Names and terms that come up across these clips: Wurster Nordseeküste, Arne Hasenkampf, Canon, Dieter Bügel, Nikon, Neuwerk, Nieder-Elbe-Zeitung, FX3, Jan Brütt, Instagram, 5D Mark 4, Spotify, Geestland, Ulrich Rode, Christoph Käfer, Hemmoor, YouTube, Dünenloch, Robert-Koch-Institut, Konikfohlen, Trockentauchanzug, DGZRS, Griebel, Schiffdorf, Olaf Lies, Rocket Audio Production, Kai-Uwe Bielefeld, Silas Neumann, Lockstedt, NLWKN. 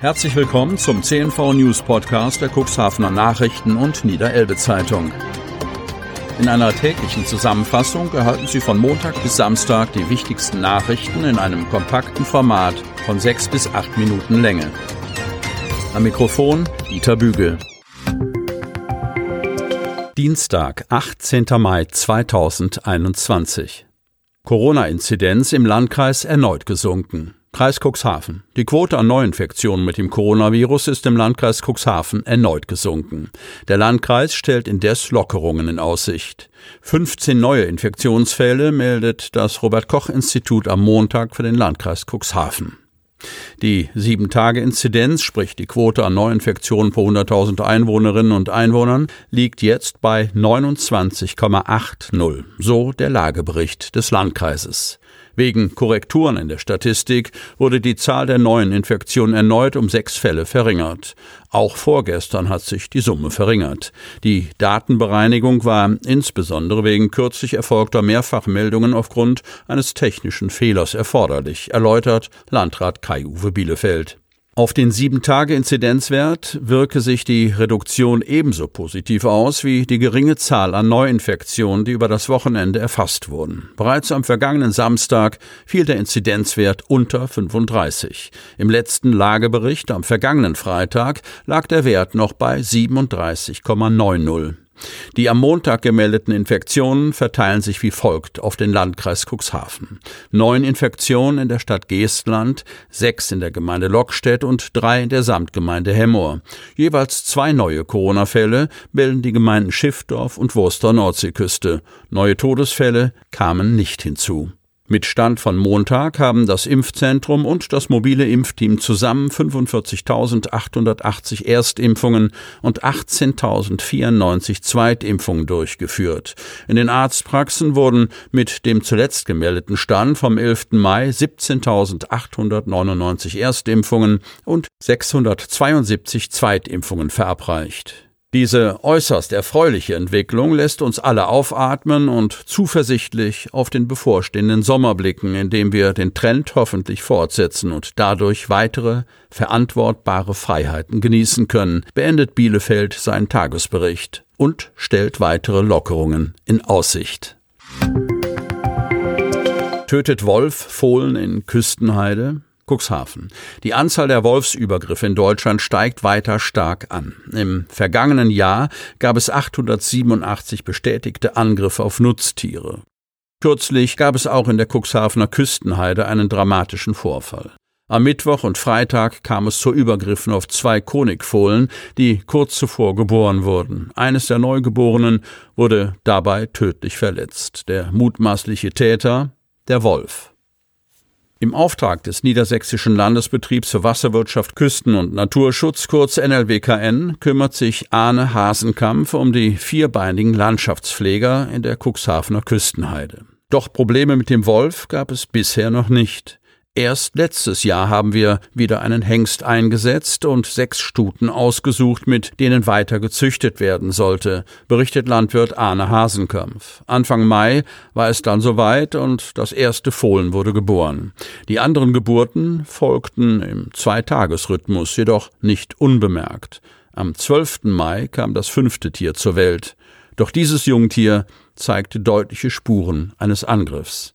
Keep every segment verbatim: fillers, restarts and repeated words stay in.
Herzlich willkommen zum C N V News Podcast der Cuxhavener Nachrichten und Nieder-Elbe-Zeitung. In einer täglichen Zusammenfassung erhalten Sie von Montag bis Samstag die wichtigsten Nachrichten in einem kompakten Format von sechs bis acht Minuten Länge. Am Mikrofon Dieter Bügel. Dienstag, achtzehnter Mai zweitausendeinundzwanzig. Corona-Inzidenz im Landkreis erneut gesunken. Kreis Cuxhaven. Die Quote an Neuinfektionen mit dem Coronavirus ist im Landkreis Cuxhaven erneut gesunken. Der Landkreis stellt indes Lockerungen in Aussicht. fünfzehn neue Infektionsfälle meldet das Robert-Koch-Institut am Montag für den Landkreis Cuxhaven. Die sieben Tage Inzidenz, sprich die Quote an Neuinfektionen pro hunderttausend Einwohnerinnen und Einwohnern, liegt jetzt bei neunundzwanzig Komma achtzig, so der Lagebericht des Landkreises. Wegen Korrekturen in der Statistik wurde die Zahl der neuen Infektionen erneut um sechs Fälle verringert. Auch vorgestern hat sich die Summe verringert. Die Datenbereinigung war insbesondere wegen kürzlich erfolgter Mehrfachmeldungen aufgrund eines technischen Fehlers erforderlich, erläutert Landrat Kai-Uwe Bielefeld. Auf den sieben Tage Inzidenzwert wirke sich die Reduktion ebenso positiv aus wie die geringe Zahl an Neuinfektionen, die über das Wochenende erfasst wurden. Bereits am vergangenen Samstag fiel der Inzidenzwert unter fünfunddreißig. Im letzten Lagebericht am vergangenen Freitag lag der Wert noch bei siebenunddreißig Komma neunzig. Die am Montag gemeldeten Infektionen verteilen sich wie folgt auf den Landkreis Cuxhaven. Neun Infektionen in der Stadt Geestland, sechs in der Gemeinde Lockstedt und drei in der Samtgemeinde Hemmoor. Jeweils zwei neue Corona-Fälle bilden die Gemeinden Schiffdorf und Wurster Nordseeküste. Neue Todesfälle kamen nicht hinzu. Mit Stand von Montag haben das Impfzentrum und das mobile Impfteam zusammen fünfundvierzigtausendachthundertachtzig Erstimpfungen und achtzehntausendvierundneunzig Zweitimpfungen durchgeführt. In den Arztpraxen wurden mit dem zuletzt gemeldeten Stand vom elften Mai siebzehntausendachthundertneunundneunzig Erstimpfungen und sechshundertzweiundsiebzig Zweitimpfungen verabreicht. Diese äußerst erfreuliche Entwicklung lässt uns alle aufatmen und zuversichtlich auf den bevorstehenden Sommer blicken, indem wir den Trend hoffentlich fortsetzen und dadurch weitere verantwortbare Freiheiten genießen können, beendet Bielefeld seinen Tagesbericht und stellt weitere Lockerungen in Aussicht. Tötet Wolf Fohlen in Küstenheide? Cuxhaven. Die Anzahl der Wolfsübergriffe in Deutschland steigt weiter stark an. Im vergangenen Jahr gab es achthundertsiebenundachtzig bestätigte Angriffe auf Nutztiere. Kürzlich gab es auch in der Cuxhavener Küstenheide einen dramatischen Vorfall. Am Mittwoch und Freitag kam es zu Übergriffen auf zwei Konikfohlen, die kurz zuvor geboren wurden. Eines der Neugeborenen wurde dabei tödlich verletzt. Der mutmaßliche Täter, der Wolf. Im Auftrag des Niedersächsischen Landesbetriebs für Wasserwirtschaft, Küsten- und Naturschutz, kurz N L W K N, kümmert sich Arne Hasenkampf um die vierbeinigen Landschaftspfleger in der Cuxhavener Küstenheide. Doch Probleme mit dem Wolf gab es bisher noch nicht. Erst letztes Jahr haben wir wieder einen Hengst eingesetzt und sechs Stuten ausgesucht, mit denen weiter gezüchtet werden sollte, berichtet Landwirt Arne Hasenkampf. Anfang Mai war es dann soweit und das erste Fohlen wurde geboren. Die anderen Geburten folgten im Zweitagesrhythmus, jedoch nicht unbemerkt. Am zwölften Mai kam das fünfte Tier zur Welt. Doch dieses Jungtier zeigte deutliche Spuren eines Angriffs.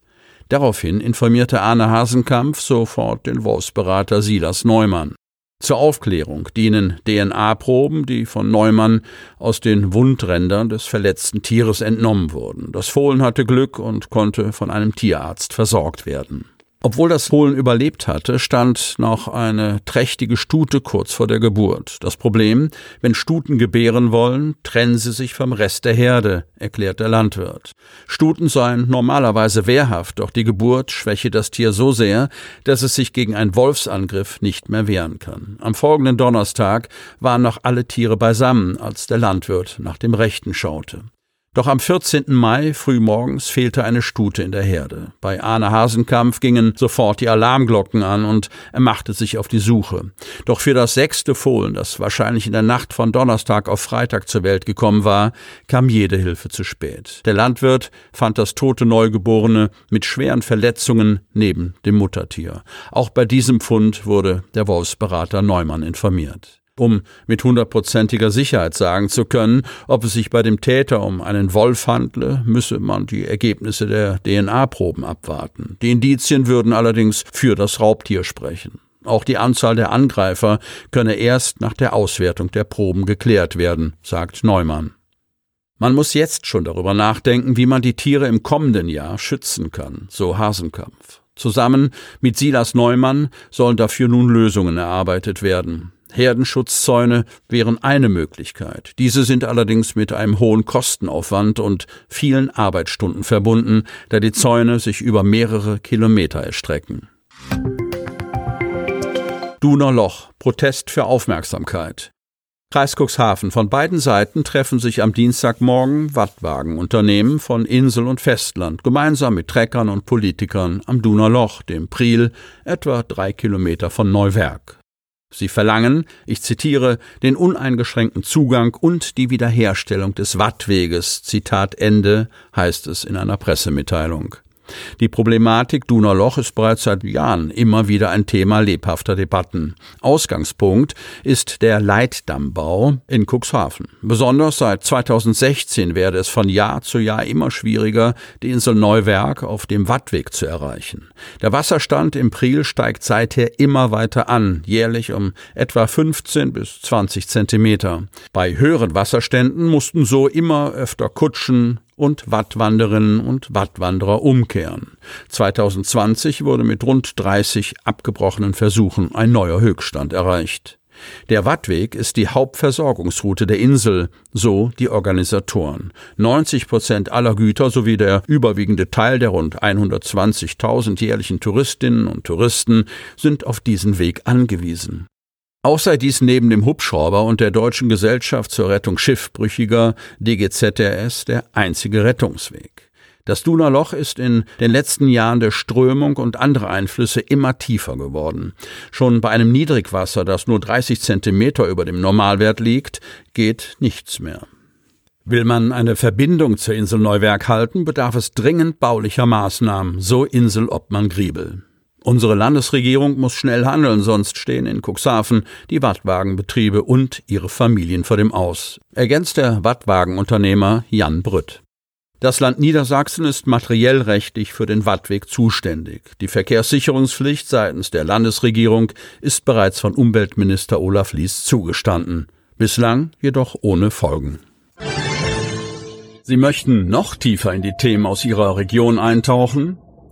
Daraufhin informierte Arne Hasenkampf sofort den Wolfsberater Silas Neumann. Zur Aufklärung dienen D N A-Proben, die von Neumann aus den Wundrändern des verletzten Tieres entnommen wurden. Das Fohlen hatte Glück und konnte von einem Tierarzt versorgt werden. Obwohl das Fohlen überlebt hatte, stand noch eine trächtige Stute kurz vor der Geburt. Das Problem, wenn Stuten gebären wollen, trennen sie sich vom Rest der Herde, erklärt der Landwirt. Stuten seien normalerweise wehrhaft, doch die Geburt schwäche das Tier so sehr, dass es sich gegen einen Wolfsangriff nicht mehr wehren kann. Am folgenden Donnerstag waren noch alle Tiere beisammen, als der Landwirt nach dem Rechten schaute. Doch am vierzehnten Mai frühmorgens fehlte eine Stute in der Herde. Bei Arne Hasenkampf gingen sofort die Alarmglocken an und er machte sich auf die Suche. Doch für das sechste Fohlen, das wahrscheinlich in der Nacht von Donnerstag auf Freitag zur Welt gekommen war, kam jede Hilfe zu spät. Der Landwirt fand das tote Neugeborene mit schweren Verletzungen neben dem Muttertier. Auch bei diesem Fund wurde der Wolfsberater Neumann informiert. Um mit hundertprozentiger Sicherheit sagen zu können, ob es sich bei dem Täter um einen Wolf handle, müsse man die Ergebnisse der D N A-Proben abwarten. Die Indizien würden allerdings für das Raubtier sprechen. Auch die Anzahl der Angreifer könne erst nach der Auswertung der Proben geklärt werden, sagt Neumann. Man muss jetzt schon darüber nachdenken, wie man die Tiere im kommenden Jahr schützen kann, so Hasenkampf. Zusammen mit Silas Neumann sollen dafür nun Lösungen erarbeitet werden. Herdenschutzzäune wären eine Möglichkeit. Diese sind allerdings mit einem hohen Kostenaufwand und vielen Arbeitsstunden verbunden, da die Zäune sich über mehrere Kilometer erstrecken. Dünenloch – Protest für Aufmerksamkeit. Kreis Cuxhaven. Von beiden Seiten treffen sich am Dienstagmorgen Wattwagenunternehmen von Insel und Festland gemeinsam mit Treckern und Politikern am Dünenloch, dem Priel, etwa drei Kilometer von Neuwerk. Sie verlangen, ich zitiere, den uneingeschränkten Zugang und die Wiederherstellung des Wattweges, Zitat Ende, heißt es in einer Pressemitteilung. Die Problematik Dünenloch ist bereits seit Jahren immer wieder ein Thema lebhafter Debatten. Ausgangspunkt ist der Leitdammbau in Cuxhaven. Besonders seit zweitausendsechzehn werde es von Jahr zu Jahr immer schwieriger, die Insel Neuwerk auf dem Wattweg zu erreichen. Der Wasserstand im Priel steigt seither immer weiter an, jährlich um etwa fünfzehn bis zwanzig Zentimeter. Bei höheren Wasserständen mussten so immer öfter Kutschen und Wattwanderinnen und Wattwanderer umkehren. zweitausendzwanzig wurde mit rund dreißig abgebrochenen Versuchen ein neuer Höchststand erreicht. Der Wattweg ist die Hauptversorgungsroute der Insel, so die Organisatoren. neunzig Prozent aller Güter sowie der überwiegende Teil der rund hundertzwanzigtausend jährlichen Touristinnen und Touristen sind auf diesen Weg angewiesen. Auch sei dies neben dem Hubschrauber und der Deutschen Gesellschaft zur Rettung Schiffbrüchiger, D G Z R S, der einzige Rettungsweg. Das Dünenloch ist in den letzten Jahren der Strömung und anderer Einflüsse immer tiefer geworden. Schon bei einem Niedrigwasser, das nur dreißig Zentimeter über dem Normalwert liegt, geht nichts mehr. Will man eine Verbindung zur Insel Neuwerk halten, bedarf es dringend baulicher Maßnahmen, so Inselobmann Griebel. Unsere Landesregierung muss schnell handeln, sonst stehen in Cuxhaven die Wattwagenbetriebe und ihre Familien vor dem Aus, ergänzt der Wattwagenunternehmer Jan Brütt. Das Land Niedersachsen ist materiell rechtlich für den Wattweg zuständig. Die Verkehrssicherungspflicht seitens der Landesregierung ist bereits von Umweltminister Olaf Lies zugestanden, bislang jedoch ohne Folgen. Sie möchten noch tiefer in die Themen aus Ihrer Region eintauchen?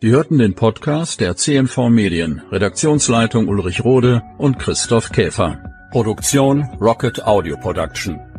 Sie hörten den Podcast der C N V Medien, Redaktionsleitung Ulrich Rode und Christoph Käfer. Produktion Rocket Audio Production.